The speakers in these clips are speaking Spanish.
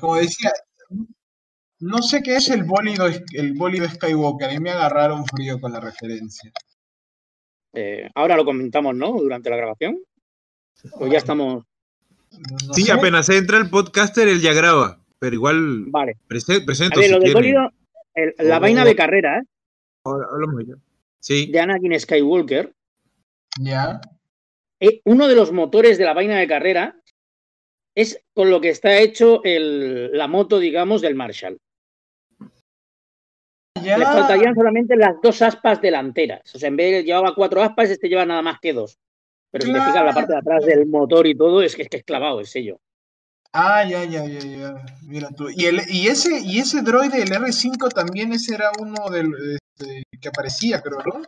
Como decía, no sé qué es el bólido Skywalker, y me agarraron frío con la referencia. Ahora lo comentamos, ¿no? Durante la grabación. O ya estamos... No sí, sé. Apenas entra el podcaster, él ya graba. Pero igual... Vale. Presento, a ver, si lo del bólido, la vaina de carrera, ¿eh? Ahora hablamos ya. Sí. De Anakin Skywalker. Ya. Uno de los motores de la vaina de carrera es con lo que está hecho la moto, digamos, del Marshall. Ya. Le faltarían solamente las dos aspas delanteras. O sea, en vez de llevaba 4 aspas, este lleva nada más que 2. Pero claro, si te fijas la parte de atrás del motor y todo, es que es clavado el sello. Ah, ya. Mira tú. Y ese droide, el R5, también ese era uno que aparecía, creo, ¿no?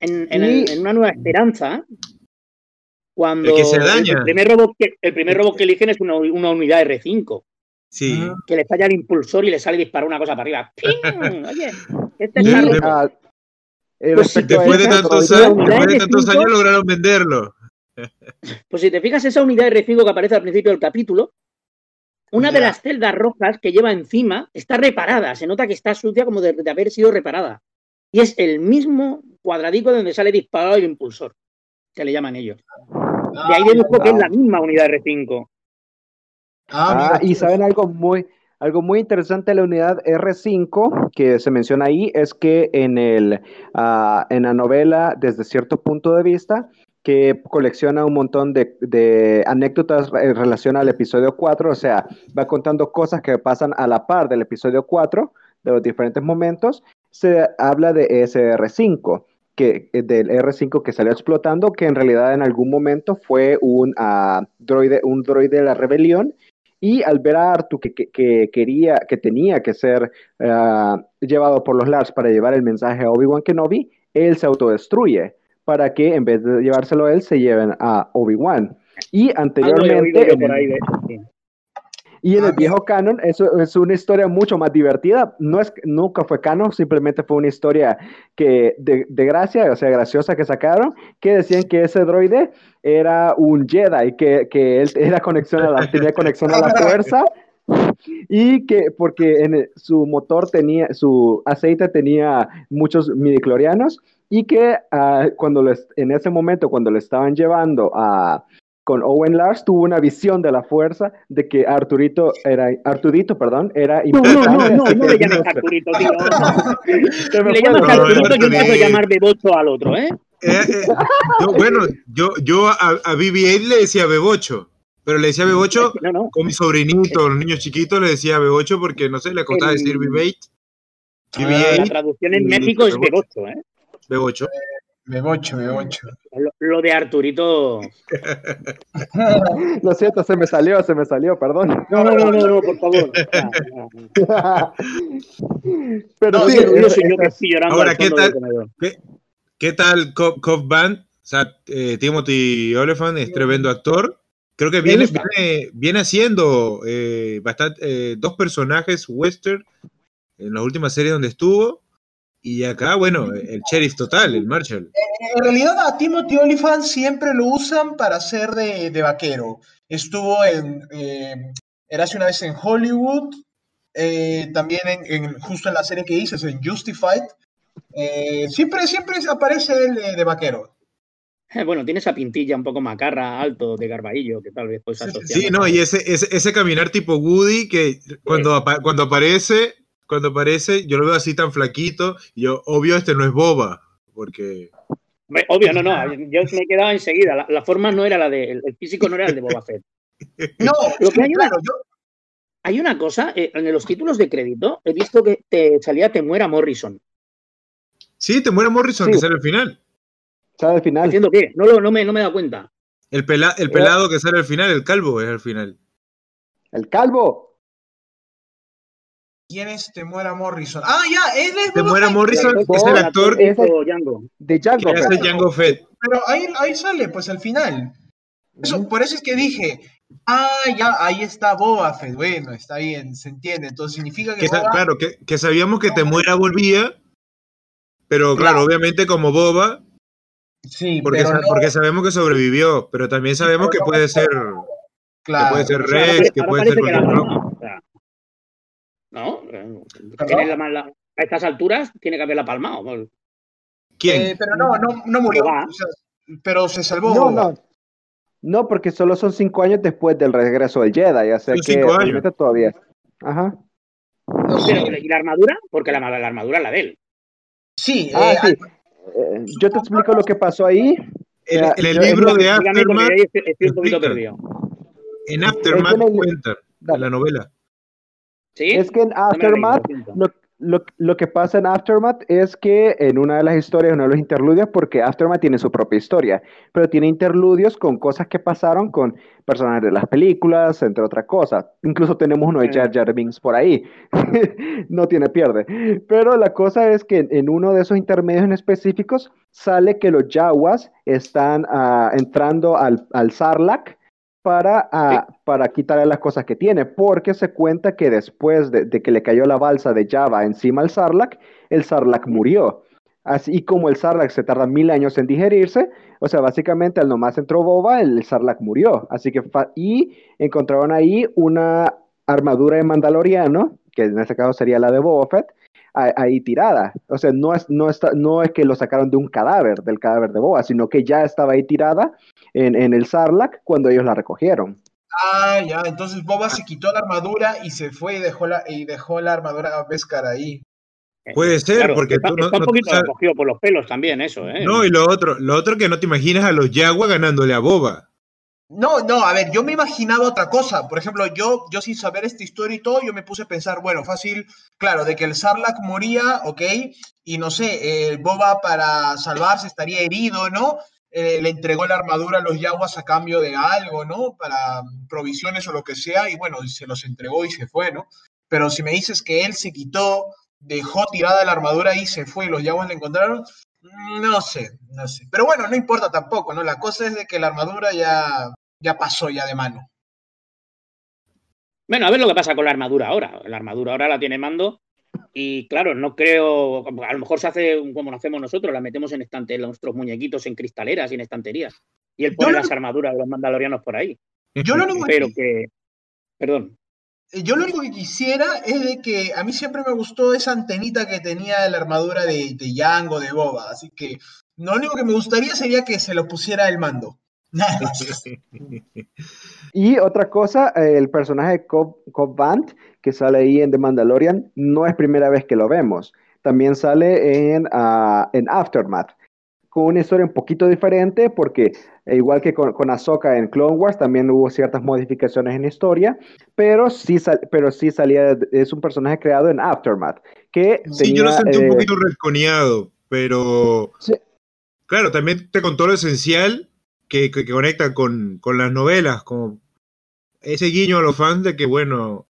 En Una Nueva Esperanza, cuando el que se daña. El primer robot que eligen es una unidad R5. Sí. Que le falla el impulsor y le sale disparar una cosa para arriba. ¡Ping! Oye, este es la... Pues si después de tantos años lograron venderlo. Pues si te fijas, esa unidad R5 que aparece al principio del capítulo, una de las celdas rojas que lleva encima está reparada, se nota que está sucia como de haber sido reparada. Y es el mismo cuadradico de donde sale disparado el impulsor, que le llaman ellos. De ahí deduzco que es la misma unidad R5. Y saben algo muy interesante de la unidad R5 que se menciona ahí, es que en la novela, desde cierto punto de vista, que colecciona un montón de anécdotas en relación al episodio 4, o sea, va contando cosas que pasan a la par del episodio 4, de los diferentes momentos, se habla de ese R5, del R5 que salió explotando, que en realidad en algún momento fue un droide de la rebelión. Y al ver a Artur que tenía que ser llevado por los Lars para llevar el mensaje a Obi-Wan Kenobi, él se autodestruye para que en vez de llevárselo a él, se lleven a Obi-Wan. Y anteriormente... Y en el viejo canon, eso es una historia mucho más divertida. Nunca fue canon, simplemente fue una historia que de gracia, o sea, graciosa, que sacaron, que decían que ese droide era un Jedi, que él tenía conexión a la fuerza, y que porque su motor tenía, su aceite tenía muchos midichlorianos, y que en ese momento, cuando lo estaban llevando con Owen Lars, tuvo una visión de la fuerza de que Arturito era importante. No le llames Arturito, tío. Le llamas Arturito, yo intento llamar Bebocho al otro, ¿eh? Yo a BB-8 le decía Bebocho, pero le decía Bebocho con mi sobrinito, los niños chiquitos, le decía Bebocho porque, no sé, le costaba decir BB-8. La traducción en México es Bebocho, ¿eh? Bebocho. Bebocho. Lo de Arturito. Lo siento, se me salió, perdón. No, por favor. Pero no, sí, yo soy yo que estoy llorando. Ahora, ¿qué tal Cobb Vanth? O sea, Timothy Olyphant es tremendo actor. Creo que viene haciendo bastante, 2 personajes western en las últimas series donde estuvo. Y acá, bueno, el sheriff total, el Marshall. En realidad a Timothy Olyphant siempre lo usan para hacer de vaquero. Estuvo Érase una vez en Hollywood, también justo en la serie que dices, en Justified. Siempre aparece él de vaquero. Bueno, tiene esa pintilla un poco macarra, alto, de garbaillo, que tal vez puedes asociar. Sí, no, y ese caminar tipo Woody que cuando aparece... Cuando aparece, yo lo veo así tan flaquito, y yo, obvio, este no es Boba, porque... Obvio, no, yo me he quedado enseguida, la forma no era la de... El físico no era el de Boba Fett. No, lo que hay una cosa, en los títulos de crédito, he visto que te salía Temuera Morrison. Sí, Temuera Morrison, sí. Que sale al final. Sale al final. ¿Entiendo qué? No me he dado cuenta. El pelado que sale al final, el calvo es al final. ¡El calvo! ¿Quién es Temuera Morrison? Ah, ya, él es Temuera Morrison, es el actor de Jango Fett. Jango Fett. Pero ahí sale, pues al final. Eso, por eso es que dije, ya, ahí está Boba Fett. Bueno, está bien, se entiende. Entonces significa que Boba... Claro, que sabíamos que Temuera volvía, pero claro, obviamente como Boba, sí, porque sabemos que sobrevivió, pero también sabemos que puede ser Rex, que puede ser... ¿No? A estas alturas tiene que haberla palmado. ¿Quién? Pero no murió. O sea, pero se salvó. No, porque solo son 5 años después del regreso del Jedi. O sea que 5 años. Todavía. Ajá. No, pero, ¿y la armadura? Porque la armadura es la de él. Sí. Sí. Yo te explico lo que pasó ahí. El libro de Aftermath. Estoy un poquito perdido. En Aftermath cuenta la novela. ¿Sí? Es que en Aftermath, lo que pasa en Aftermath es que en una de las historias, uno de los interludios, porque Aftermath tiene su propia historia, pero tiene interludios con cosas que pasaron con personajes de las películas, entre otras cosas. Incluso tenemos uno de Jar Jar Binks por ahí. No tiene pierde. Pero la cosa es que en uno de esos intermedios en específicos sale que los Jawas están entrando al Sarlacc para quitarle las cosas que tiene, porque se cuenta que después de que le cayó la balsa de Java encima al Sarlacc, el Sarlacc murió. Así como el Sarlacc se tarda 1000 años en digerirse, o sea, básicamente al nomás entró Boba, el Sarlacc murió. Así que y encontraron ahí una armadura de mandaloriano, que en este caso sería la de Boba Fett, ahí tirada. O sea, no es que lo sacaron de un cadáver, del cadáver de Boba, sino que ya estaba ahí tirada en el Sarlacc cuando ellos la recogieron. Ah, ya, entonces Boba se quitó la armadura y se fue y dejó la armadura a Beskar ahí. Puede ser, claro, porque está un poquito recogido por los pelos también, eso, ¿eh? No, y lo otro que no te imaginas a los Jawa ganándole a Boba. No, a ver, yo me imaginaba otra cosa. Por ejemplo, yo sin saber esta historia y todo, yo me puse a pensar, bueno, fácil, claro, de que el Sarlacc moría, ok, y no sé, el Boba para salvarse estaría herido, ¿no? Le entregó la armadura a los Jawas a cambio de algo, ¿no? Para provisiones o lo que sea, y bueno, se los entregó y se fue, ¿no? Pero si me dices que él se quitó, dejó tirada la armadura y se fue, y los Jawas le encontraron, no sé. Pero bueno, no importa tampoco, ¿no? La cosa es de que la armadura ya pasó ya de mano. Bueno, a ver lo que pasa con la armadura ahora. La armadura ahora la tiene Mando y, claro, no creo... A lo mejor se hace como lo hacemos nosotros, la metemos en estanterías, nuestros muñequitos en cristaleras y en estanterías. Y él pone las armaduras de los mandalorianos por ahí. Yo lo único que quisiera es de que a mí siempre me gustó esa antenita que tenía la armadura de Jango, de Boba. Así que lo único que me gustaría sería que se lo pusiera el Mando. Y otra cosa, el personaje de Cobb Vanth que sale ahí en The Mandalorian no es primera vez que lo vemos. También sale en Aftermath con una historia un poquito diferente, porque igual que con Ahsoka en Clone Wars también hubo ciertas modificaciones en historia, pero sí salía. Es un personaje creado en Aftermath que sí, tenía, yo lo sentí un poquito retconeado, pero sí. Claro, también te contó lo esencial que conecta con las novelas, con ese guiño a los fans de que, bueno,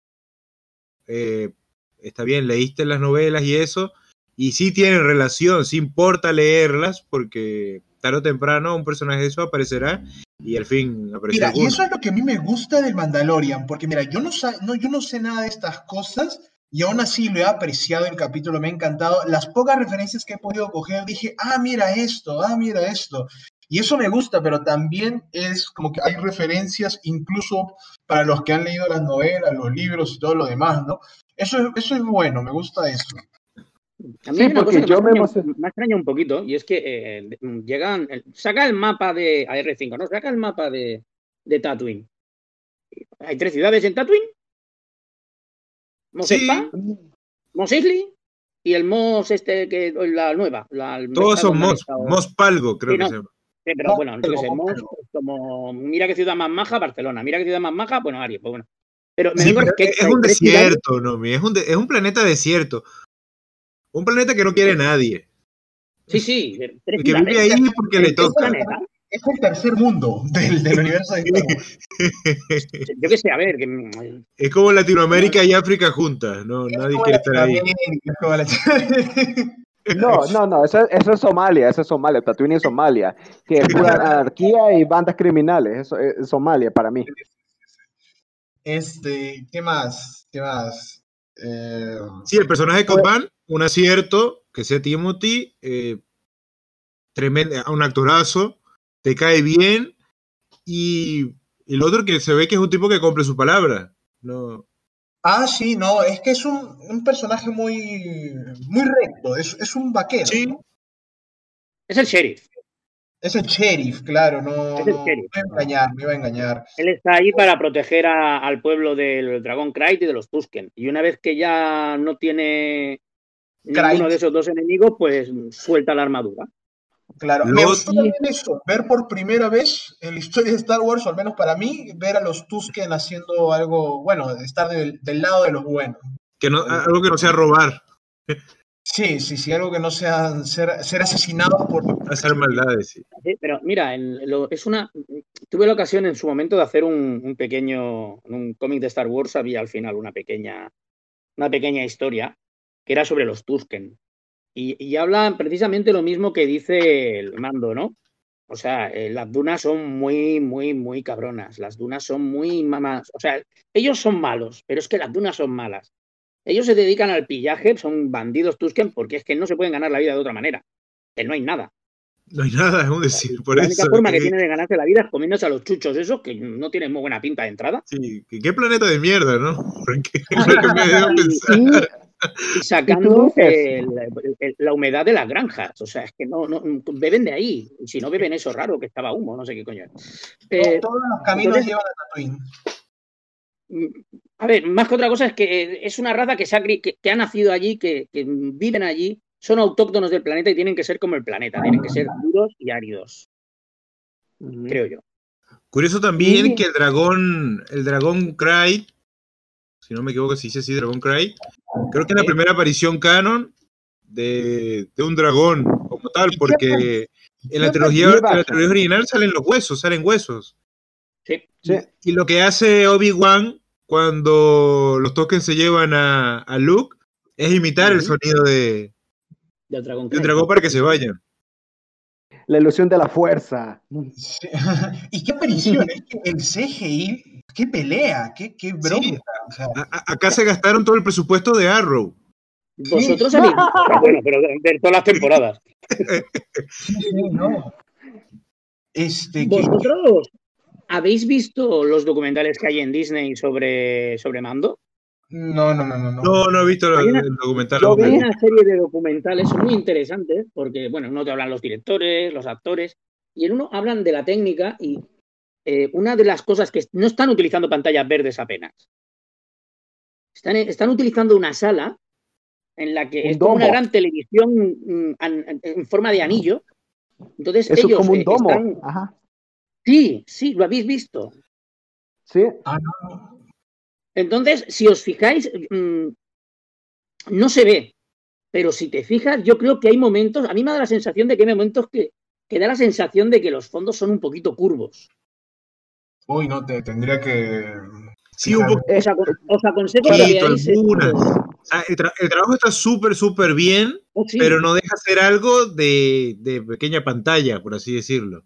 está bien, leíste las novelas y eso, y sí tienen relación, sí importa leerlas, porque tarde o temprano un personaje de eso aparecerá, y al fin aparecerá. Mira, y eso es lo que a mí me gusta del Mandalorian, porque mira, yo no sé nada de estas cosas, y aún así lo he apreciado el capítulo, me ha encantado. Las pocas referencias que he podido coger, dije, ah, mira esto. Y eso me gusta, pero también es como que hay referencias incluso para los que han leído las novelas, los libros y todo lo demás, ¿no? Eso es bueno, me gusta eso. A mí sí, porque yo me extraña un poquito, y es que saca el mapa de AR5, ¿no? Saca el mapa de Tatooine. ¿Hay 3 ciudades en Tatooine? Mos Espa, Mos Eisley y el Mos la nueva. Todos son Mos Palgo, creo que se llama. Sí, pero no, bueno, entonces, como mira qué ciudad más maja, Barcelona, mira qué ciudad más maja, bueno, Aries, pues bueno. Pero me digo que es un desierto, Nomi, es un planeta desierto. Un planeta que no quiere nadie. Sí, que ciudades, vive ahí porque le toca. Es el tercer mundo del universo de Yo qué sé, a ver. Es como Latinoamérica y África juntas, ¿no? Nadie quiere estar ahí. Es como Latinoamérica. No, eso es Somalia, Tatooine es Somalia, que es pura anarquía y bandas criminales, eso es Somalia para mí. ¿Qué más? Sí, el personaje de Cobb Vanth, un acierto, que sea Timothy, tremendo, un actorazo, te cae bien, y el otro que se ve que es un tipo que cumple su palabra, ¿no? Ah, sí, no, es que es un personaje muy recto, es un vaquero, sí. ¿No? Es el sheriff. Es el sheriff, claro, no, es el sheriff. Me iba a engañar. Él está ahí para proteger al pueblo del Dragon Krayt y de los Tusken. Y una vez que ya no tiene Krayt, ninguno de esos dos enemigos, pues suelta la armadura. Claro, me gustó también eso, ver por primera vez en la historia de Star Wars, o al menos para mí, ver a los Tusken haciendo algo, bueno, estar del lado de los buenos. Que no, algo que no sea robar. Sí, algo que no sea ser asesinados por... Hacer maldades, sí. Sí, pero mira, tuve la ocasión en su momento de hacer un cómic de Star Wars, había al final una pequeña historia que era sobre los Tusken. Y hablan precisamente lo mismo que dice el Mando, ¿no? O sea, las dunas son muy, muy, muy cabronas. Las dunas son muy mamas. O sea, ellos son malos, pero es que las dunas son malas. Ellos se dedican al pillaje, son bandidos Tusken, porque es que no se pueden ganar la vida de otra manera. Que no hay nada. No hay nada, es un decir. Por la única forma que tienen de ganarse la vida es comiéndose a los chuchos esos, que no tienen muy buena pinta de entrada. Sí, qué planeta de mierda, ¿no? Porque me debo pensar. Y sacando la humedad de las granjas, o sea, es que no beben de ahí, si no beben eso raro que estaba humo, no sé qué coño. Todos los caminos llevan a Tatooine. A ver, más que otra cosa es que es una raza que ha nacido allí, que viven allí, son autóctonos del planeta y tienen que ser como el planeta, tienen que ser duros y áridos, creo yo. Curioso también que el dragón Krayt, si no me equivoco, se dice así, Dragon Krayt. Creo que es la primera aparición canon de un dragón como tal, porque en la trilogía original salen huesos. Sí. Y lo que hace Obi-Wan cuando los Tusken se llevan a Luke es imitar el sonido de un dragón para que se vayan. La ilusión de la fuerza. Sí. Y qué aparición, el CGI, qué pelea, qué bronca. Sí. O sea, acá se gastaron todo el presupuesto de Arrow. Vosotros sabéis. Bueno, pero de todas las temporadas. No. ¿Vosotros habéis visto los documentales que hay en Disney sobre Mando? No. No he visto el documental. Yo vi una serie de documentales muy interesantes porque, bueno, no te hablan los directores, los actores, y en uno hablan de la técnica y una de las cosas que no están utilizando pantallas verdes apenas. Están utilizando una sala en la que es como una gran televisión en forma de anillo. Entonces eso ellos es como un domo. Ajá. Sí, lo habéis visto. Sí. Ah, no. Entonces, si os fijáis, no se ve, pero si te fijas, yo creo que hay momentos, a mí me da la sensación de que hay momentos que da la sensación de que los fondos son un poquito curvos. Uy, no, te tendría que... Sí, un poquito. Os aconsejo que veáis... El trabajo está súper bien, pero no deja hacer algo de pequeña pantalla, por así decirlo.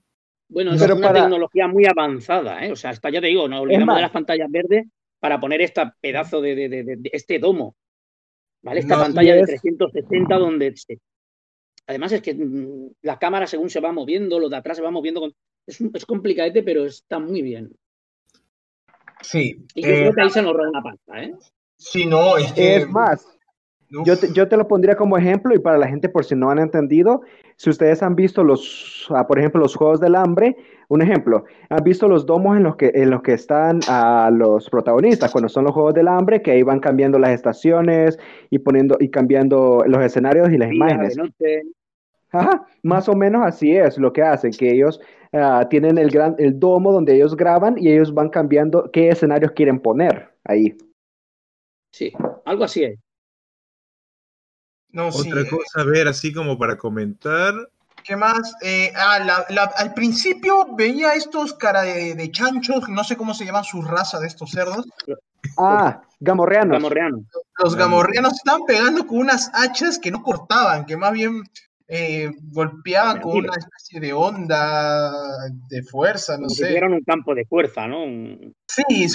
Bueno, es una tecnología muy avanzada, ¿eh? O sea, hasta ya te digo, nos olvidamos de las pantallas verdes para poner este pedazo de este domo, ¿vale? Esta pantalla de 360 donde... Además es que la cámara según se va moviendo, lo de atrás se va moviendo, es complicadete, pero está muy bien. Sí. Y yo creo que ahí se han ahorrado una pasta, ¿eh? Sí, no, es que... Es más, yo te lo pondría como ejemplo, y para la gente, por si no han entendido, si ustedes han visto por ejemplo, los Juegos del Hambre, un ejemplo, han visto los domos en los que están los protagonistas, cuando son los Juegos del Hambre, que ahí van cambiando las estaciones y cambiando los escenarios y las imágenes. Ajá, más o menos así es lo que hacen, que ellos tienen el domo donde ellos graban y ellos van cambiando qué escenarios quieren poner ahí. Sí, algo así es. No, otra cosa, a ver, así como para comentar. ¿Qué más? Al principio veía estos cara de chanchos, no sé cómo se llaman su raza de estos cerdos. Gamorreanos. Los gamorreanos estaban pegando con unas hachas que no cortaban, que más bien golpeaban con una especie de onda de fuerza, no sé. Tuvieron un campo de fuerza, ¿no? Sí.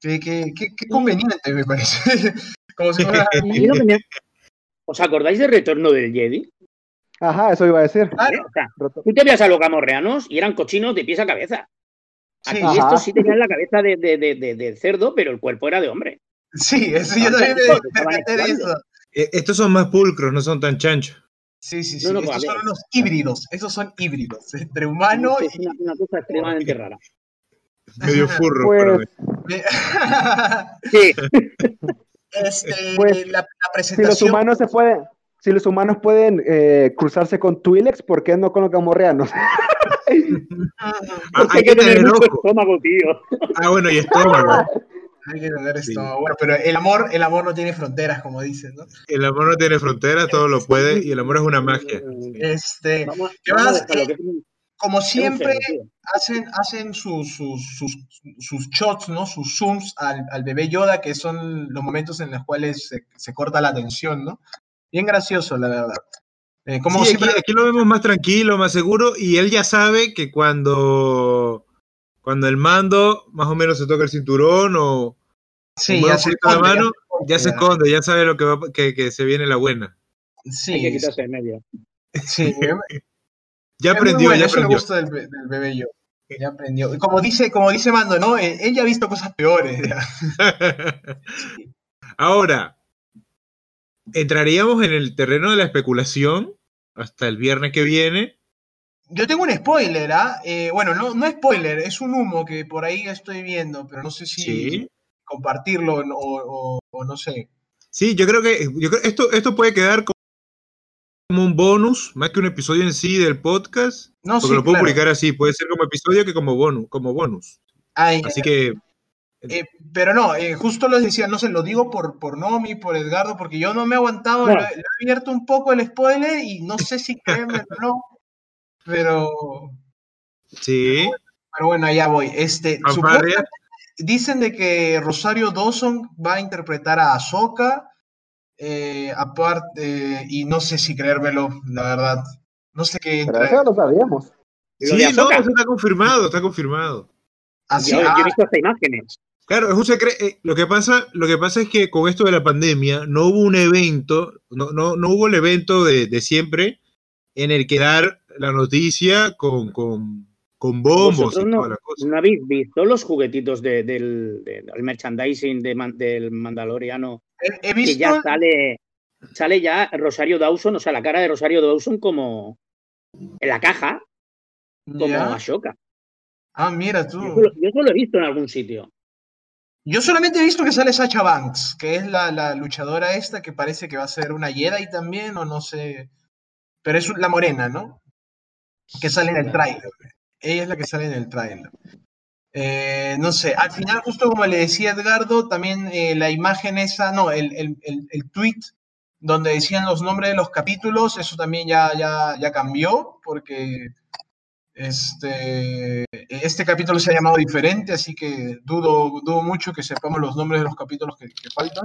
Qué conveniente, me parece. Como si fuera... ¿Os acordáis del Retorno del Jedi? Ajá, eso iba a decir. Claro. O sea, tú te veías a los gamorreanos y eran cochinos de pies a cabeza. Aquí estos sí tenían la cabeza de cerdo, pero el cuerpo era de hombre. Sí, eso yo también me eso. Estos son más pulcros, no son tan chanchos. Sí, sí, sí. No, no, estos son unos híbridos. Esos son híbridos. Entre humano y... una cosa extremadamente rara. Medio furro, pues... para mí. Sí. Pues, la presentación... Si los humanos se pueden... Si los humanos pueden cruzarse con Twi'leks, ¿por qué no con los gamorreanos? Hay que tener mucho estómago, tío. Ah, bueno, y estómago. Hay que tener estómago. Sí. Bueno, pero el amor no tiene fronteras, como dicen, ¿no? El amor no tiene fronteras, todo lo puede, y el amor es una magia. ¿Qué más? Como siempre, hacen sus shots, ¿no? Sus zooms al bebé Yoda, que son los momentos en los cuales se corta la tensión, ¿no? Bien gracioso, la verdad. Como sí, aquí lo vemos más tranquilo, más seguro, y él ya sabe que cuando el mando más o menos se toca el cinturón o sí, ya se esconde, la mano, ya se esconde, ya sabe lo que va, que se viene la buena. Sí. Hay que quitarse de medio. Sí. Ya aprendió, bueno, ya aprendió. Me gusta del bebé yo. Ya aprendió. Como dice Mando, ¿no? Él ya ha visto cosas peores. Sí. Ahora. Entraríamos en el terreno de la especulación hasta el viernes que viene. Yo tengo un spoiler, ¿ah? Bueno, no spoiler, es un humo que por ahí estoy viendo, pero no sé si compartirlo o no sé. Sí, yo creo que esto puede quedar como un bonus, más que un episodio en sí del podcast, no, porque sí, lo puedo publicar así, puede ser como episodio que como bonus. Ay, así que... pero no, justo les decía, no sé, lo digo por Nomi, por Edgardo, porque yo no me he aguantado, no. Le he abierto un poco el spoiler y no sé si créanme o no, pero... Sí. Pero bueno, allá voy. Supuestamente dicen de que Rosario Dawson va a interpretar a Ahsoka, aparte, y no sé si creérmelo, la verdad. No sé qué... Pero eso lo sabíamos. Sí, no, eso está confirmado. Así, yo he visto estas imágenes. Claro, es un secreto. Lo que pasa es que con esto de la pandemia no hubo un evento, no hubo el evento de siempre en el que dar la noticia con bombos y toda la cosa. ¿No habéis visto los juguetitos del merchandising del Mandaloriano? ¿He visto? Que ya sale ya Rosario Dawson, o sea, la cara de Rosario Dawson como en la caja, como Ahsoka. Ah, mira tú. Yo solo he visto en algún sitio. Yo solamente he visto que sale Sasha Banks, que es la luchadora esta que parece que va a ser una Jedi también, o no sé. Pero es la morena, ¿no? Que sale en el tráiler. Ella es la que sale en el tráiler. No sé, al final, justo como le decía Edgardo, también la imagen esa, no, el tweet donde decían los nombres de los capítulos, eso también ya cambió, porque... Este capítulo se ha llamado diferente, así que dudo mucho que sepamos los nombres de los capítulos que faltan.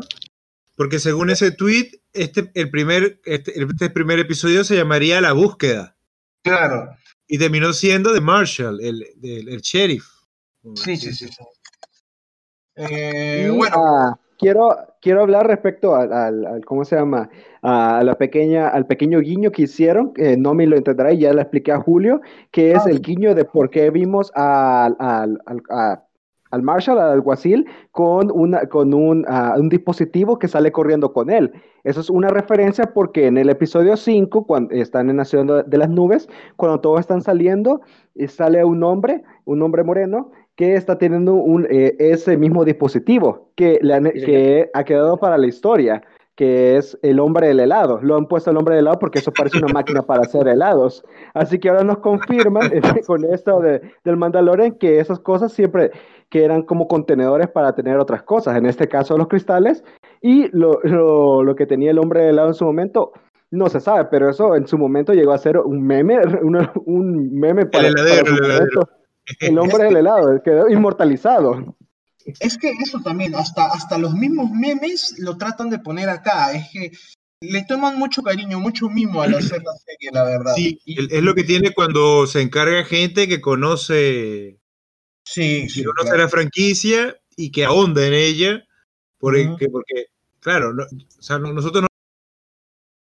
Porque según ese tweet, el primer episodio se llamaría La Búsqueda. Claro. Y terminó siendo de Marshall, el sheriff. Sí. Bueno. Quiero hablar respecto al ¿cómo se llama? A la pequeña, al pequeño guiño que hicieron, no me lo entenderá y ya le expliqué a Julio, que es el guiño de por qué vimos al Marshall, al alguacil, con un dispositivo que sale corriendo con él. Eso es una referencia porque en el episodio 5, cuando están en la ciudad de las nubes, cuando todos están saliendo, sale un hombre moreno, que está teniendo ese mismo dispositivo que ha quedado para la historia, que es el hombre del helado. Lo han puesto el hombre del helado porque eso parece una máquina para hacer helados. Así que ahora nos confirman con esto del Mandalorian que esas cosas siempre que eran como contenedores para tener otras cosas, en este caso los cristales, y lo que tenía el hombre del helado en su momento... No se sabe, pero eso en su momento llegó a ser un meme para el heladero. El hombre del helado, quedó inmortalizado. Es que eso también, hasta los mismos memes lo tratan de poner acá. Es que le toman mucho cariño, mucho mimo al hacer la serie, la verdad. Sí, es lo que tiene cuando se encarga gente que conoce, claro, la franquicia y que ahonda en ella. Porque claro, nosotros no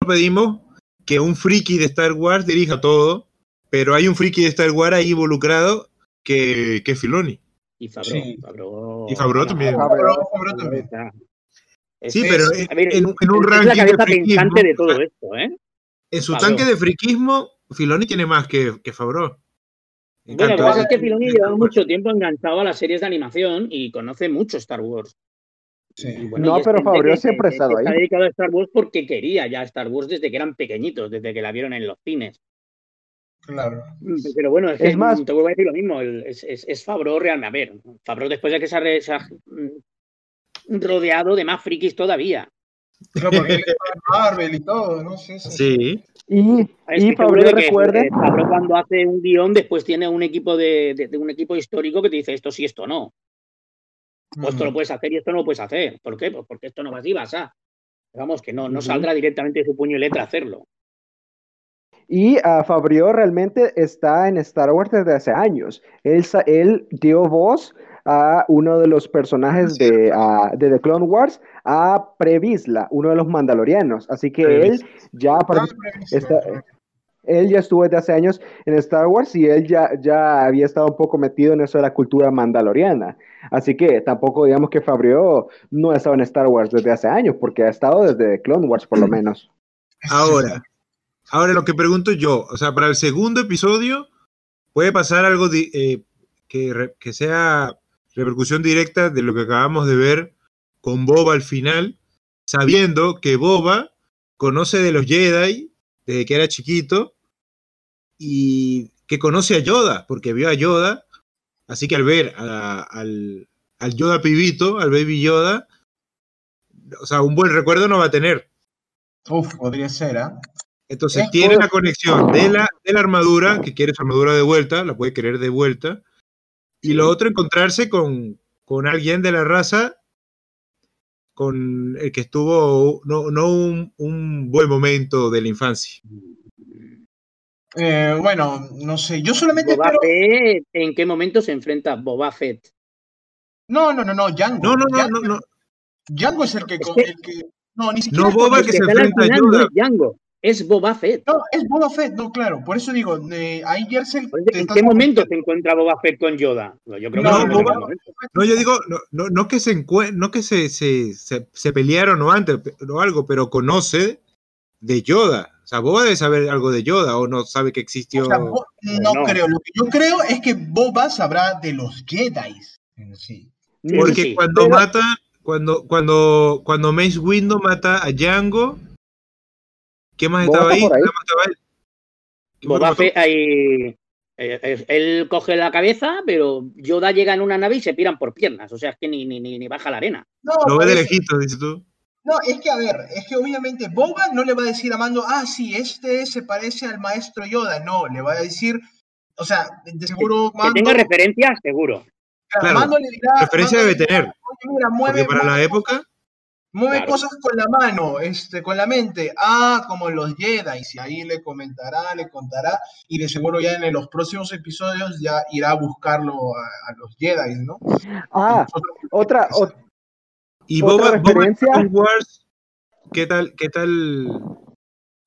pedimos que un friki de Star Wars dirija todo, pero hay un friki de Star Wars ahí involucrado que Filoni. Y Favreau también. Sí, pero en un ranking. Es la cabeza pensante de todo esto, ¿eh? En su tanque de friquismo, Filoni tiene más que Favreau. Bueno, lo que pasa es que Filoni lleva mucho tiempo enganchado a las series de animación y conoce mucho Star Wars. Sí. Bueno, no, pero Favreau siempre ha estado ahí. Se ha dedicado a Star Wars porque quería ya Star Wars desde que eran pequeñitos, desde que la vieron en los cines. Claro. Pero bueno, es más, te vuelvo a decir lo mismo. Es Favreau realmente. A ver, Favreau después de que se ha rodeado de más frikis todavía. Pero porque él estaba en Marvel y todo, ¿no? Sí. Y Favreau, recuerde. Favreau, cuando hace un guión, después tiene un equipo de un equipo histórico que te dice esto sí, esto no. Pues esto lo puedes hacer y esto no lo puedes hacer. ¿Por qué? Pues porque esto no va así, va así. Vamos, que no saldrá directamente de su puño y letra hacerlo. Y Favreau realmente está en Star Wars desde hace años. Él dio voz a uno de los personajes de The Clone Wars, a Pre-Vizsla, uno de los mandalorianos. Así que él ya estuvo desde hace años en Star Wars y él ya había estado un poco metido en eso de la cultura mandaloriana. Así que tampoco digamos que Favreau no ha estado en Star Wars desde hace años, porque ha estado desde Clone Wars por lo menos. Ahora lo que pregunto yo, o sea, para el segundo episodio puede pasar algo que sea repercusión directa de lo que acabamos de ver con Boba al final, sabiendo que Boba conoce de los Jedi desde que era chiquito y que conoce a Yoda, porque vio a Yoda, así que al ver al Yoda pibito, al Baby Yoda, o sea, un buen recuerdo no va a tener. Podría ser, Entonces tiene la conexión de la armadura, que quiere su armadura de vuelta, la puede querer de vuelta, y lo otro, encontrarse con alguien de la raza con el que estuvo no un buen momento de la infancia. Bueno, no sé, yo solamente espero... ¿En qué momento se enfrenta Boba Fett? No, Jango. No. Jango es el que... No, ni siquiera... No, Boba que se enfrenta a Yoda. Jango. Es Boba Fett. No, es Boba Fett, no, claro. Por eso digo, ahí Jersey... ¿En qué momento se encuentra Boba Fett con Yoda? Yo creo que se pelearon o antes o algo, pero conoce de Yoda. O sea, Boba debe saber algo de Yoda o no sabe que existió... O sea, no creo. Lo que yo creo es que Boba sabrá de los Jedi en sí. Porque cuando Mace Windu mata a Jango... ¿Qué más estaba ahí? Boba Fett ahí. Él coge la cabeza, pero Yoda llega en una nave y se piran por piernas. O sea, es que ni baja la arena. Lo ve de lejito, dices tú. No, es que a ver, es que obviamente Boba no le va a decir a Mando, sí, este se parece al maestro Yoda. No, le va a decir, o sea, de seguro Mando... Que tenga referencias, seguro. Claro, Mando le dirá... Referencia debe tener. Porque para la época... Mueve cosas con la mano, con la mente, como los Jedi, y ahí le contará, y de seguro ya en los próximos episodios ya irá a buscarlo a los Jedi, ¿no? Boba referencia. Boba Wars, ¿qué tal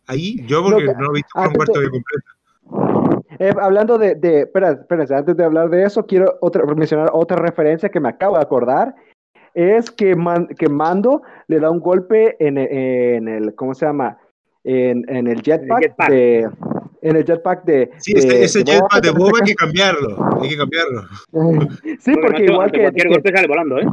ahí? Yo porque no he visto un cuarto de completo. Hablando espera, antes de hablar de eso, quiero mencionar otra referencia que me acabo de acordar. Es que Mando le da un golpe en el ¿cómo se llama? En el jetpack de sí, ese jetpack de Boba hay que cambiarlo. Sí, porque igual cualquier golpe sale volando, ¿eh?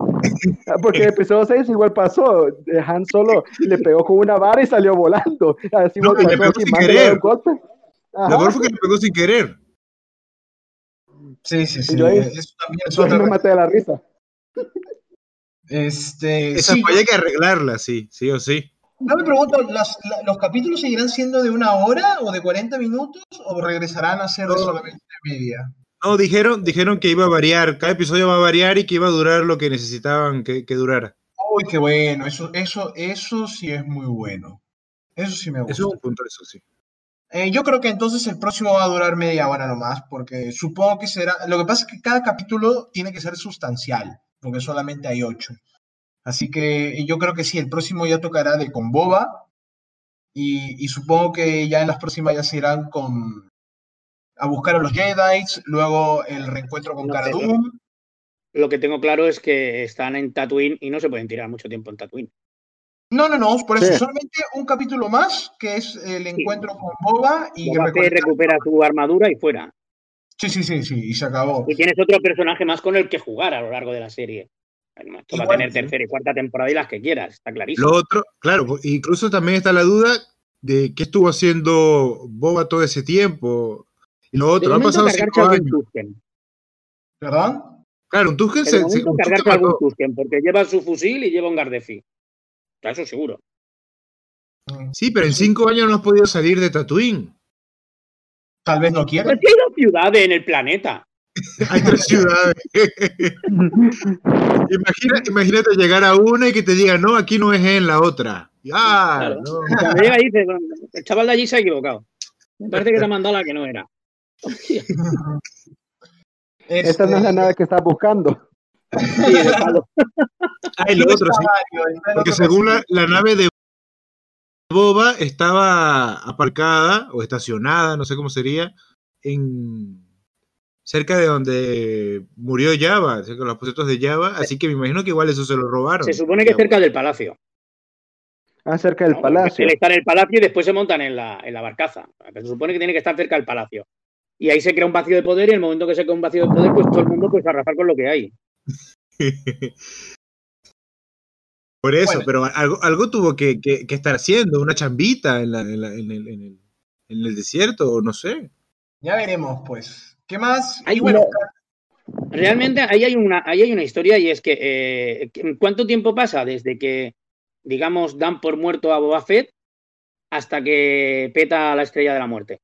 Porque el episodio 6 igual pasó, Han Solo le pegó con una vara y salió volando. Así no, le pegó sin querer. La verdad fue que le pegó sin querer. Sí. Yo ahí, eso también es otra. Me maté de la risa. Esa falla hay que arreglarla, sí o sí. No me pregunto, ¿los capítulos seguirán siendo de una hora o de 40 minutos o regresarán a ser solamente media? No, dijeron que iba a variar, cada episodio va a variar y que iba a durar lo que necesitaban que durara. Uy, qué bueno, eso sí es muy bueno. Eso sí me gusta. Eso es un punto, eso sí. Yo creo que entonces el próximo va a durar media hora nomás, porque supongo que será... Lo que pasa es que cada capítulo tiene que ser sustancial, porque solamente hay 8. Así que yo creo que sí, el próximo ya tocará de con Boba, y supongo que ya en las próximas ya se irán a buscar a los Jedi, luego el reencuentro con Cara Dune. Lo que tengo claro es que están en Tatooine y no se pueden tirar mucho tiempo en Tatooine. No, por eso, sí. Solamente un capítulo más, que es el encuentro con Boba y Boba que recupera su armadura y fuera. Sí, y se acabó. Y tienes otro personaje más con el que jugar a lo largo de la serie. Además, va a tener tercera y cuarta temporada y las que quieras, está clarísimo. Lo otro, claro, incluso también está la duda de qué estuvo haciendo Boba todo ese tiempo. Y lo otro, han pasado 5 años. ¿Verdad? Claro, un Tusken se... cargarte algún Tusken, porque lleva su fusil y lleva un Gardefi. Eso seguro. Sí, pero en 5 años no has podido salir de Tatooine. Tal vez no quieras. Pues que hay 2 ciudades en el planeta. Hay 3 ciudades. Imagínate llegar a una y que te digan, no, aquí no es en la otra. Ah, claro. No. El chaval de allí se ha equivocado. Me parece que te ha mandado la que no era. Esta no es la nave que estás buscando. Sí, de palo. Ah, el otro, sí. Porque según la nave de Boba estaba aparcada o estacionada, no sé cómo sería, cerca de donde murió Java, cerca de los aposentos de Java, así que me imagino que igual eso se lo robaron. Se supone que es cerca del palacio. Ah, cerca del palacio. Él está en el palacio y después se montan en la barcaza. Se supone que tiene que estar cerca del palacio. Y ahí se crea un vacío de poder y en el momento que se crea un vacío de poder, pues todo el mundo a arrasar con lo que hay. Por eso, bueno. Pero algo tuvo que estar haciendo, una chambita en el desierto, o no sé. Ya veremos, pues. ¿Qué más? Realmente ahí hay una historia y es que ¿cuánto tiempo pasa desde que, digamos, dan por muerto a Boba Fett hasta que peta la estrella de la muerte?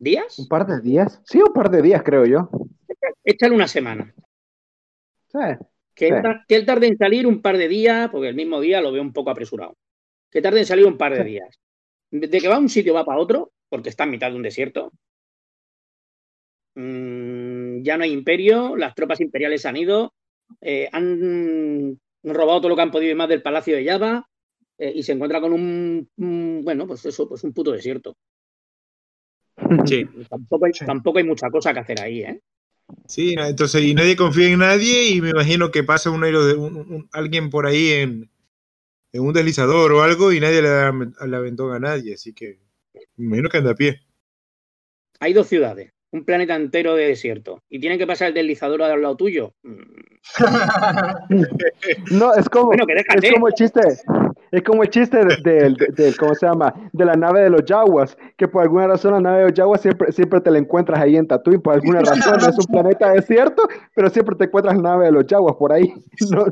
¿Días? ¿Un par de días? Sí, un par de días, creo yo. Échale una semana. Sí, que él tarde en salir un par de días, porque el mismo día lo veo un poco apresurado. Que tarde en salir un par de días. De que va a un sitio, va para otro, porque está en mitad de un desierto. Ya no hay imperio, las tropas imperiales han ido, han robado todo lo que han podido y más del palacio de Java, y se encuentra con un puto desierto. Sí. Tampoco hay mucha cosa que hacer ahí, ¿eh? Sí, entonces, y nadie confía en nadie, y me imagino que pasa alguien por ahí en un deslizador o algo, y nadie le da la aventón a nadie, así que me imagino que anda a pie. Hay 2 ciudades, un planeta entero de desierto, y tienen que pasar el deslizador al lado tuyo. No, es como el chiste de ¿cómo se llama? De la nave de los Jawas, que por alguna razón la nave de los Jawas siempre te la encuentras ahí en Tatooine, por alguna razón es un planeta desierto, pero siempre te encuentras la nave de los Jawas por ahí. ¿No?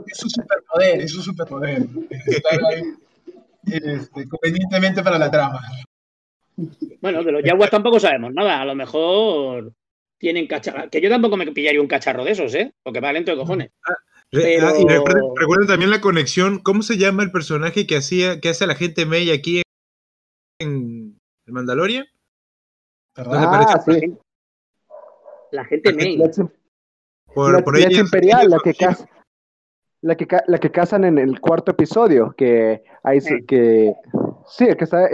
Es un superpoder. Estar ahí, convenientemente para la trama. Bueno, de los Jawas tampoco sabemos nada, a lo mejor tienen cacharros, que yo tampoco me pillaría un cacharro de esos, porque va lento de cojones. Pero... Y recuerden también la conexión. ¿Cómo se llama el personaje que hace a la gente May aquí en el Mandalorian? Sí. La gente May. Por ella, imperial, la que casan en el 4º episodio, que hay casan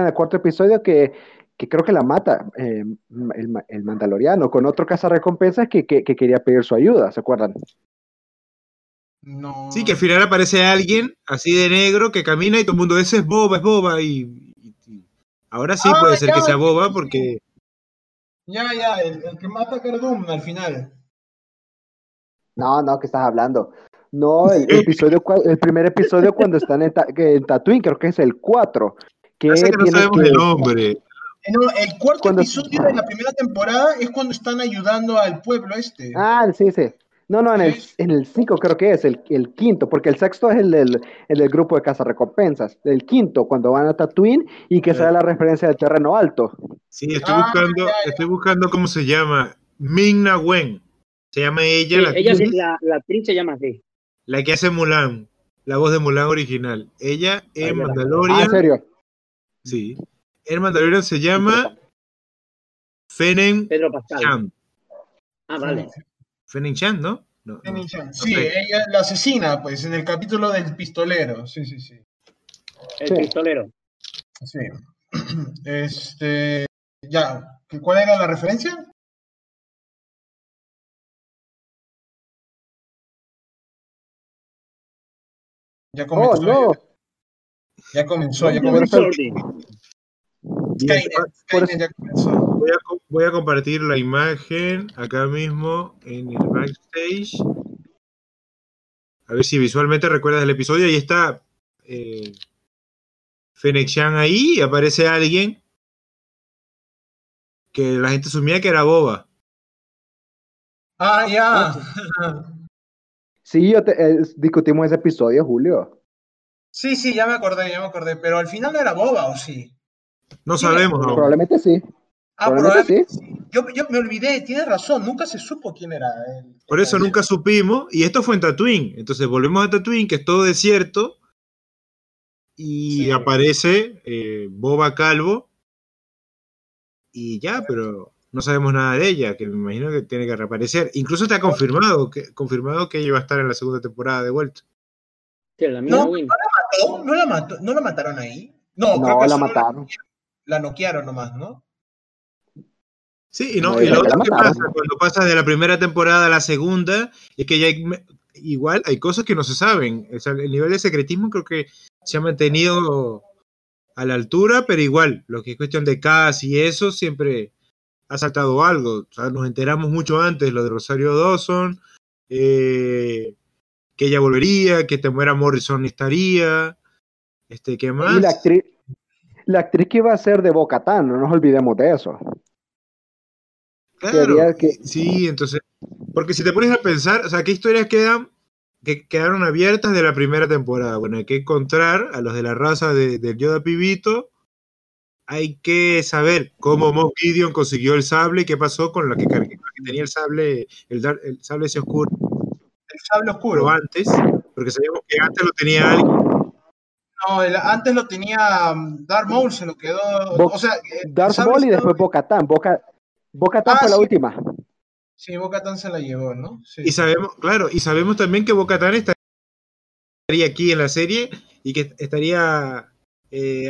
en el 4º episodio que creo que la mata el mandaloriano con otro cazarrecompensas que quería pedir su ayuda, ¿se acuerdan? No. Sí, que al final aparece alguien así de negro que camina y todo el mundo, ese es Boba y ahora sí puede ser que sea Boba porque... Ya, el que mata a Cardoom al final. No, ¿qué estás hablando? No, el primer episodio cuando están en Tatooine, creo que es el 4. Que no sabemos el nombre. No, el 4º episodio de la primera temporada es cuando están ayudando al pueblo este. Ah, sí. No, en el 5 creo que es, el 5º, porque el 6º es el del grupo de cazarrecompensas. El 5º, cuando van a Tatooine y que sale la referencia del terreno alto. Sí, estoy buscando cómo se llama. Ming-Na Wen. Se llama ella. Sí, la actriz se llama así. La que hace Mulan, la voz de Mulan original. Ella en Mandalorian. ¿En serio? Sí. En Mandalorian se llama Fennec Shand. Ah, vale. Fennec Shand, ¿no? Fennec Shand. Sí, okay. Ella la asesina, pues, en el capítulo del pistolero. Sí. El pistolero. Sí. Ya, ¿cuál era la referencia? Ya comenzó. Oh, no. Ya comenzó. Skynet ya comenzó. Voy a compartir la imagen acá mismo en el backstage. A ver si visualmente recuerdas el episodio. Ahí está Fennec Shand ahí. Aparece alguien que la gente asumía que era Boba. Ah, ya. Sí, discutimos ese episodio, Julio. Sí, ya me acordé. Pero al final no era Boba, ¿o sí? No sabemos. ¿No? Probablemente sí. Probablemente sí. Yo me olvidé, tienes razón, nunca se supo quién era. Por eso nunca supimos, y esto fue en Tatooine. Entonces volvemos a Tatooine, que es todo desierto, y aparece Boba calvo, y ya, pero no sabemos nada de ella, que me imagino que tiene que reaparecer. Incluso está confirmado que ella va a estar en la segunda temporada de vuelta. Sí, ¿No la mataron ahí? No, creo que la mataron. La noquearon nomás, ¿no? Sí, y lo otro que pasa cuando pasas de la primera temporada a la segunda es que ya hay cosas que no se saben. O sea, el nivel de secretismo creo que se ha mantenido a la altura, pero igual, lo que es cuestión de Cass y eso siempre ha saltado algo. O sea, nos enteramos mucho antes lo de Rosario Dawson, que ella volvería, que Temuera Morrison estaría, ¿qué más? Y la actriz que iba a ser de Bo-Katan, no nos olvidemos de eso. Claro, sí, entonces, porque si te pones a pensar, o sea, ¿qué historias quedaron abiertas de la primera temporada? Bueno, hay que encontrar a los de la raza del Yoda pibito, hay que saber cómo Moff Gideon consiguió el sable, qué pasó con la que tenía el sable, el sable ese oscuro. El sable oscuro. Pero antes, porque sabíamos que antes lo tenía alguien. No, antes lo tenía Darth Maul, se lo quedó. Darth Maul y después Bo-Katan. Bo-Katan fue la última. Sí, Bo-Katan se la llevó, ¿no? Sí. Y sabemos también que Bo-Katan estaría aquí en la serie y que estaría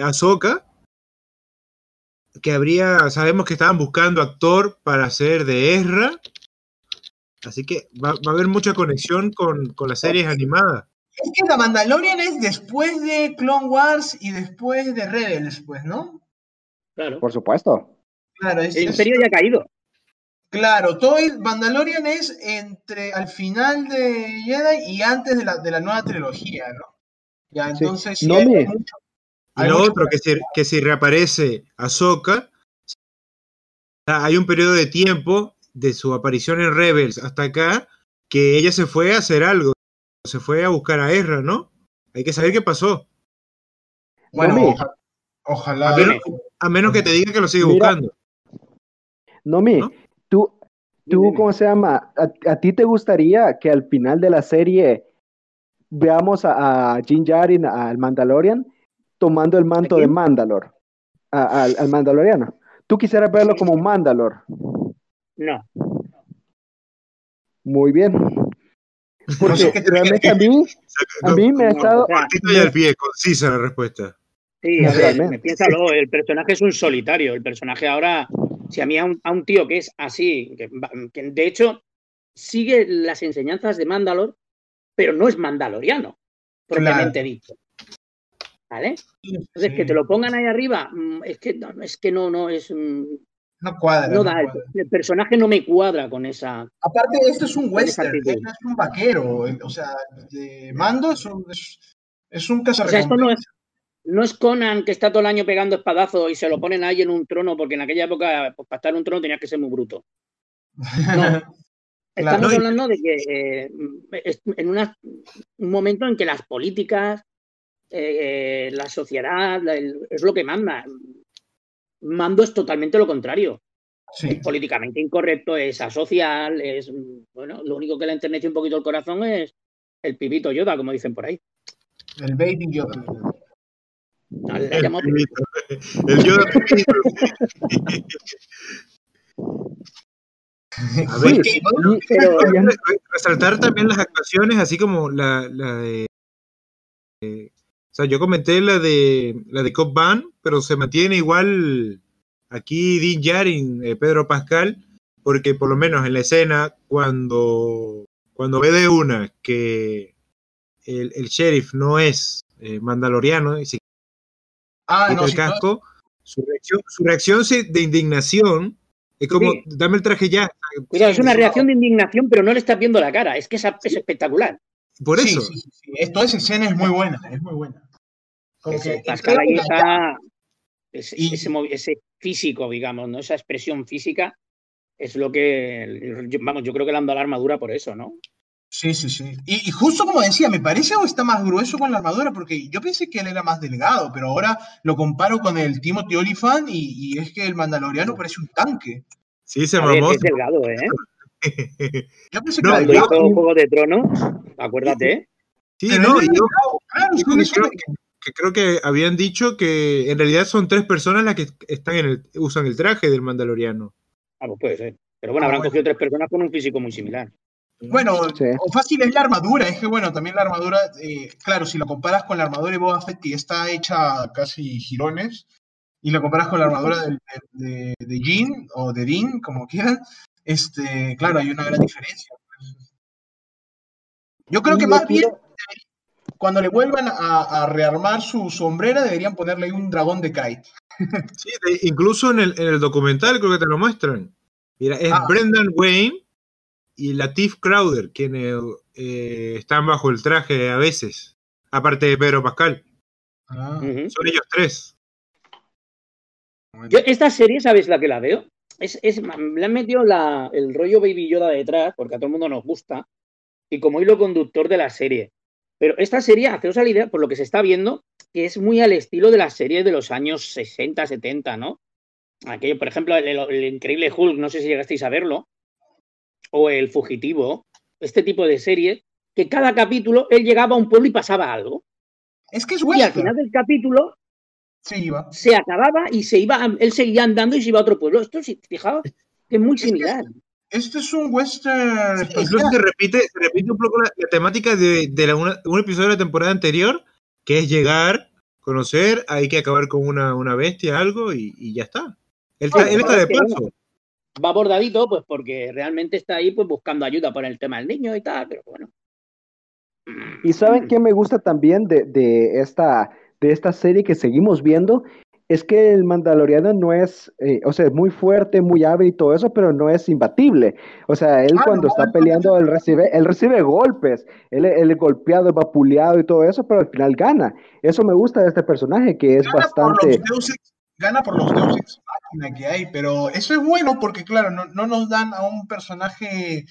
Ahsoka, que sabemos que estaban buscando actor para hacer de Ezra, así que va a haber mucha conexión con las series animadas. Es que The Mandalorian es después de Clone Wars y después de Rebels, pues, ¿no? Claro. Por supuesto. Claro, el Imperio ya ha caído. Claro, todo el Mandalorian es entre al final de Jedi y antes de la nueva trilogía, ¿no? Ya, entonces sí. Si reaparece Ahsoka, hay un periodo de tiempo de su aparición en Rebels hasta acá que ella se fue a hacer algo, se fue a buscar a Ezra, ¿no? Hay que saber qué pasó. Bueno, ojalá. A menos que te diga que lo sigue buscando. ¿No? Tú, ¿cómo se llama? ¿A ti te gustaría que al final de la serie veamos a Din Djarin, al Mandalorian, tomando el manto de Mandalor? Al Mandaloriano. ¿Tú quisieras verlo como un Mandalor? No. Muy bien. Porque realmente a mí me ha estado... Cortito y al pie, concisa la respuesta. Sí, a ver, me piensa luego, el personaje es un solitario, el personaje ahora, si a mí a un tío que es así, que de hecho sigue las enseñanzas de Mandalor, pero no es mandaloriano, propiamente dicho, ¿vale? Entonces que te lo pongan ahí arriba, no cuadra. El personaje no me cuadra con esa... Aparte, esto es un western, esto es un vaquero, o sea, de Mando es un cazarrecompensas. O sea, no es Conan que está todo el año pegando espadazos y se lo ponen ahí en un trono, porque en aquella época, pues, para estar en un trono tenías que ser muy bruto. No. Estamos hablando de que en un momento en que las políticas, la sociedad, es lo que manda. Mando es totalmente lo contrario. Sí. Es políticamente incorrecto, es asocial, es... Bueno, lo único que le enternece un poquito el corazón es el pibito Yoda, como dicen por ahí. El Baby Yoda. No, el Yoda pibito. A ver, sí, bueno, pero... resaltar también las actuaciones, así como la de... o sea, yo comenté la de Cobb Vanth, pero se mantiene igual aquí Din Djarin, Pedro Pascal, porque por lo menos en la escena cuando ve de una que el sheriff no es mandaloriano y se quita el casco, su reacción de indignación es como, dame el traje ya. Cuidado, es una reacción de indignación, pero no le estás viendo la cara, es que es espectacular. Por eso. Sí. Esto es escena, es muy buena, es muy buena. Como que Pascal ahí está, ese físico, digamos, ¿no? Esa expresión física es lo que, vamos, yo creo que le han dado la armadura por eso, ¿no? Sí. Y justo como decía, me parece que está más grueso con la armadura, porque yo pensé que él era más delgado, pero ahora lo comparo con el Timothy Olyphant y es que el mandaloriano parece un tanque. Sí, se mamó. Es delgado, ¿eh? Yo pensé que cuando hizo Juego de Tronos, acuérdate, ¿eh? Sí, pero no, creo que habían dicho que en realidad son tres personas las que están usan el traje del mandaloriano. Ah, pues puede ser. Pero bueno, habrán cogido tres personas con un físico muy similar. Bueno, o fácil es la armadura, es que bueno, también la armadura, claro, si la comparas con la armadura de Boba Fett, que está hecha casi jirones, y la comparas con la armadura de Jean, o de Dean, como quieran, claro, hay una gran diferencia. Yo creo que más bien, cuando le vuelvan a rearmar su sombrera, deberían ponerle un dragón de Krayt. Sí, incluso en el documental creo que te lo muestran. Mira, es Brendan Wayne y Latif Crowder, quienes están bajo el traje a veces, aparte de Pedro Pascal. Son ellos tres. Yo esta serie, ¿sabes la que la veo? Le han metido el rollo Baby Yoda detrás, porque a todo el mundo nos gusta, y como hilo conductor de la serie. Pero esta serie, haceos la idea, por lo que se está viendo, que es muy al estilo de las series de los años 60, 70, ¿no? Aquello, por ejemplo, el Increíble Hulk, no sé si llegasteis a verlo, o El Fugitivo, este tipo de series, que cada capítulo él llegaba a un pueblo y pasaba algo. Es que es bueno. Y al final del capítulo se acababa y se iba, él seguía andando y se iba a otro pueblo. Esto, si fijaos, que es muy similar. Este es un western. Sí, incluso se repite un poco la temática de un episodio de la temporada anterior, que es llegar, conocer, hay que acabar con una bestia, algo, y ya está. Él está de paso. Va bordadito, pues porque realmente está ahí pues buscando ayuda por el tema del niño y tal, pero bueno. ¿Y saben qué me gusta también de esta serie que seguimos viendo? Es que el mandaloriano no es, es muy fuerte, muy hábil y todo eso, pero no es imbatible. O sea, él cuando está peleando, él recibe golpes, él es golpeado, es vapuleado y todo eso, pero al final gana. Eso me gusta de este personaje, que es bastante... Gana por los Deus Ex Machina que hay, pero eso es bueno porque, claro, no nos dan a un personaje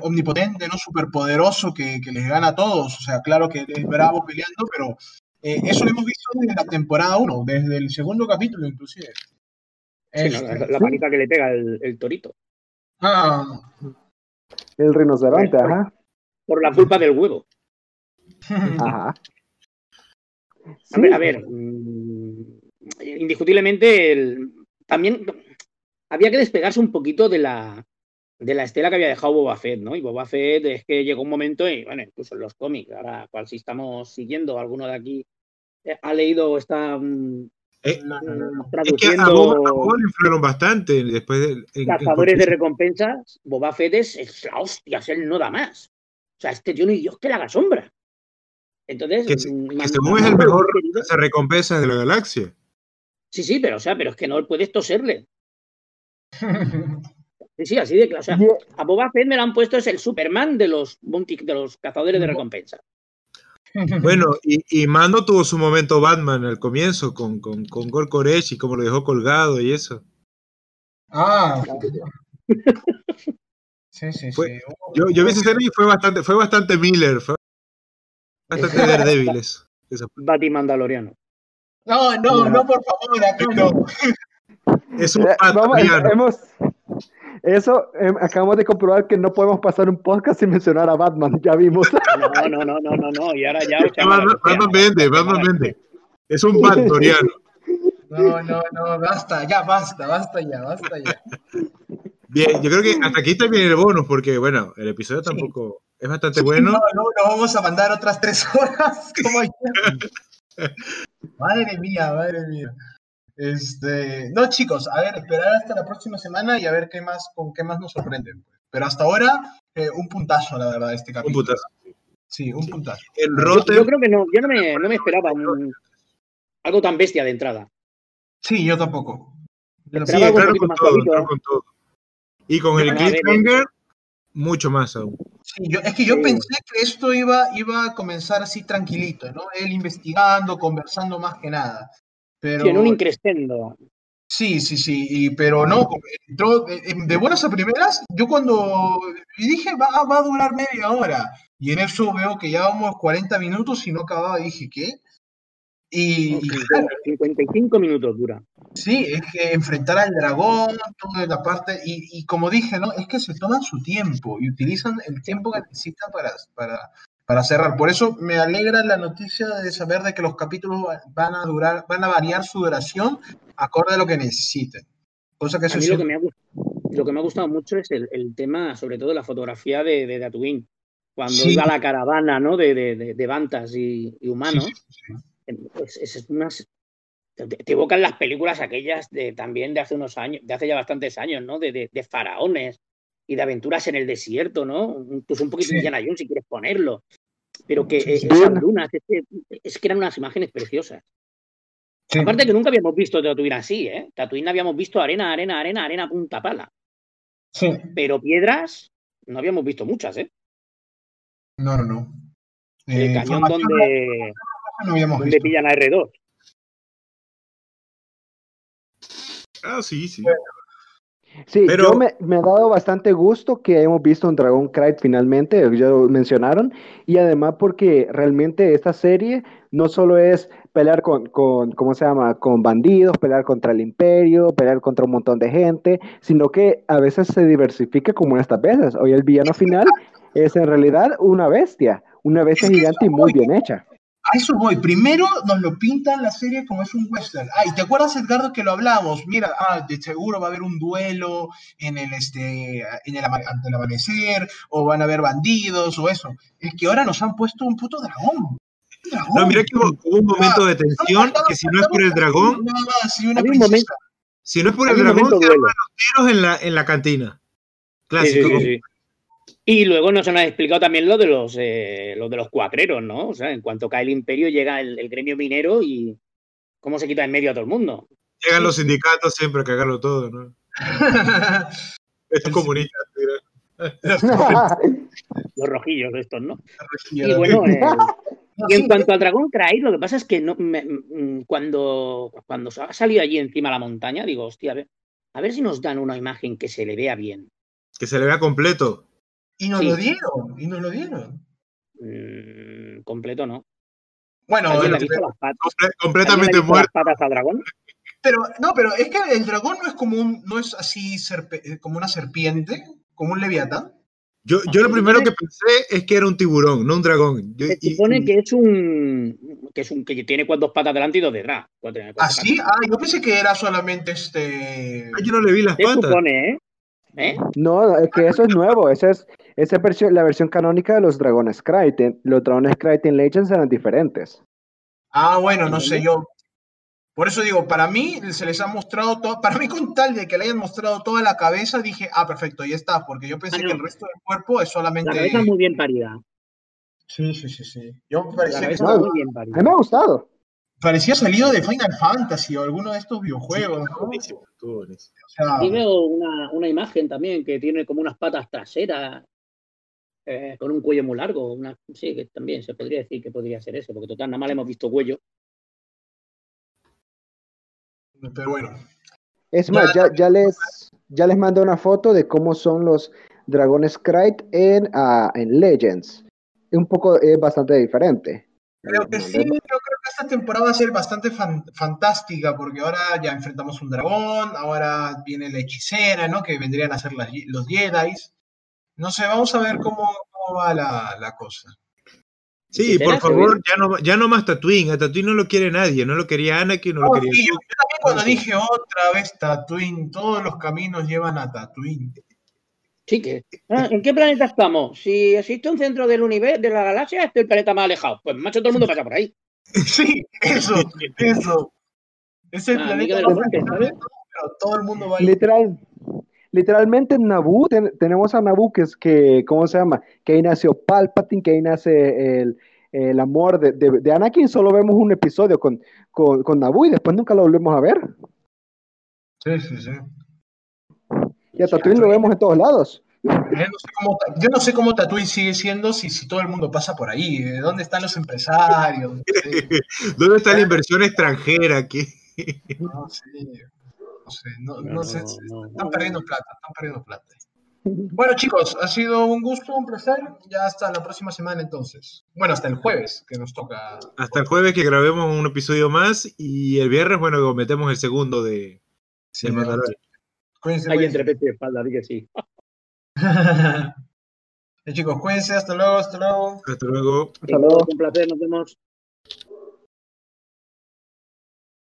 omnipotente, no superpoderoso que les gana a todos. O sea, claro que es bravo peleando, pero eso lo hemos visto desde la temporada 1, desde el segundo capítulo, inclusive. La panita que le pega el torito. El rinoceronte, ajá. Por la culpa del huevo. Ajá. A ver. Indiscutiblemente también había que despegarse un poquito de la estela que había dejado Boba Fett, ¿no? Y Boba Fett es que llegó un momento y, bueno, incluso en los cómics, ahora cual si estamos siguiendo, alguno de aquí ha leído o está traduciendo... Es que a Boba le inflaron bastante después Cazadores de recompensas, Boba Fett es la hostia, él no da más. O sea, este tío ni Dios que le haga sombra. Entonces... Que según es el mejor recompensas de la galaxia. Sí, pero es que no puedes toserle. Sí, así de claro. O sea, a Boba Fett me lo han puesto, es el Superman de los cazadores de recompensas. Bueno, y Mando tuvo su momento Batman al comienzo con Gor Koresh y como lo dejó colgado y eso. Sí. Yo vi ese serie y fue bastante Miller, fue bastante Daredevil eso. Bati Mandaloriano. No, por favor, acá no. Es un patriarca. Eso acabamos de comprobar que no podemos pasar un podcast sin mencionar a Batman, ya vimos. No, y ahora ya... Batman vende. Es un patriarca. No, basta ya. Bien, yo creo que hasta aquí también el bonus, porque bueno, el episodio tampoco es bastante bueno. No, vamos a mandar otras 3 horas. Como Madre mía. No, chicos, a ver, esperar hasta la próxima semana y a ver qué más nos sorprenden. Pero hasta ahora, un puntazo, la verdad, este capítulo. Un puntazo. Sí, un puntazo. El Rotter... Yo creo que no, yo no me esperaba algo tan bestia de entrada. Sí, yo tampoco. Sí, claro, con todo. Y con el cliffhanger, mucho más aún. Sí, es que yo pensé que esto iba a comenzar así tranquilito, ¿no? Él investigando, conversando más que nada. Pero... Sí, en un increscendo. Sí, pero no, entró de buenas a primeras. Yo cuando dije va a durar media hora, y en eso veo que ya vamos 40 minutos y no acababa, y dije, ¿qué? Y claro, 55 minutos dura. Sí, es que enfrentar al dragón, toda la parte, y como dije, ¿no? Es que se toman su tiempo y utilizan el tiempo que necesitan para cerrar. Por eso me alegra la noticia de saber de que los capítulos van a variar su duración acorde a lo que necesiten. Cosa que a mí lo que me ha gustado mucho es el tema, sobre todo la fotografía de Tatooine, cuando iba la caravana, ¿no? de bantas y humanos. Sí. Es unas, te evocan las películas aquellas también de hace unos años, de hace ya bastantes años, ¿no? De faraones y de aventuras en el desierto, ¿no? Incluso un poquito Indiana Jones, si quieres ponerlo. Pero que esas lunas, es que eran unas imágenes preciosas. Sí. Aparte que nunca habíamos visto Tatooine así, ¿eh? Tatooine habíamos visto arena, punta pala. Sí. Pero piedras no habíamos visto muchas, ¿eh? No. El cañón donde pillan a R2. Ah, sí. Bueno. Sí, pero... yo me ha dado bastante gusto que hemos visto un Dragon Krayt finalmente, ya lo mencionaron, y además porque realmente esta serie no solo es pelear con bandidos, pelear contra el imperio, pelear contra un montón de gente, sino que a veces se diversifica como en estas veces. Hoy el villano final es en realidad una bestia gigante y muy bien hecha. A eso voy. Primero nos lo pintan la serie como es un western. Ah, ¿y te acuerdas, Edgardo, que lo hablamos? Mira, de seguro va a haber un duelo ante el amanecer, o van a haber bandidos, o eso. Es que ahora nos han puesto un puto dragón. No, mira que hubo un momento de tensión, que si no es por el dragón, se arman los tiros en la cantina. Clásico. Sí. Y luego nos han explicado también lo de los cuatreros, ¿no? O sea, en cuanto cae el imperio, llega el gremio minero y cómo se quita en medio a todo el mundo. Llegan los sindicatos siempre a cagarlo todo, ¿no? Estos comunistas, mira. Los rojillos estos, ¿no? Y bueno, y en cuanto al Dragon Krayt, lo que pasa es que cuando ha salido allí encima de la montaña, digo, hostia, a ver si nos dan una imagen que se le vea bien. Que se le vea completo. Y nos lo dieron. Completo no. Bueno, completamente muerto. ¿Las patas al dragón? Pero es que el dragón no es como una serpiente, como un leviatán. Yo lo primero que pensé es que era un tiburón, no un dragón. Se supone que que tiene 4 patas delante y 2 detrás. ¿Ah, sí? Yo pensé que era solamente yo no le vi las patas. Se supone, ¿eh? No, es que eso es nuevo. La versión canónica de los Dragones Krayt. Los Dragones Krayt en Legends eran diferentes. Ah, bueno, no sé yo. Por eso digo, para mí se les ha mostrado todo. Para mí, con tal de que le hayan mostrado toda la cabeza, dije, perfecto, ya está. Porque yo pensé que el resto del cuerpo es solamente. La cabeza es muy bien parida. Sí. Yo parecía que estaba muy bien parida. A mí me ha gustado. Parecía salido de Final Fantasy o alguno de estos videojuegos, ¿no? Y veo una imagen también que tiene como unas patas traseras con un cuello muy largo. Sí, que también se podría decir que podría ser eso, porque total, nada más le hemos visto cuello. Pero bueno. Es más, ya les mando una foto de cómo son los Dragones Krayt en Legends. Es bastante diferente. Creo que sí, yo creo que esta temporada va a ser bastante fantástica, porque ahora ya enfrentamos un dragón, ahora viene la hechicera, ¿no? Que vendrían a ser los Jedi. No sé, vamos a ver cómo va la cosa. Sí, por favor, ya no más Tatooine. A Tatooine no lo quiere nadie, no lo quería Anakin, no lo quería... Sí, yo también cuando dije otra vez Tatooine, todos los caminos llevan a Tatooine. Sí que. ¿En qué planeta estamos? Si existe un centro del universo, de la galaxia, este es el planeta más alejado. Pues macho, todo el mundo pasa por ahí. Sí, eso. Es el planeta más alejado, pero todo el mundo va ahí. Literal, Literalmente en Naboo tenemos a Naboo, que es que, ¿cómo se llama? Que ahí nació Palpatine, que ahí nace el amor de Anakin. Solo vemos un episodio con Naboo y después nunca lo volvemos a ver. Sí, sí, sí. Y a Tatooine lo vemos en todos lados. Yo no sé cómo Tatooine sigue siendo si todo el mundo pasa por ahí. ¿Dónde están los empresarios? No sé. ¿Dónde está la inversión extranjera aquí? No sé. No sé, están perdiendo plata. Bueno, chicos, ha sido un gusto, un placer. Ya hasta la próxima semana, entonces. Bueno, hasta el jueves, que nos toca. Hasta el jueves que grabemos un episodio más. Y el viernes, bueno, metemos el segundo de... Sí, ahí entre pecho y espalda, así que sí. Chicos, cuídense, hasta luego. Hasta luego. Un placer, nos vemos.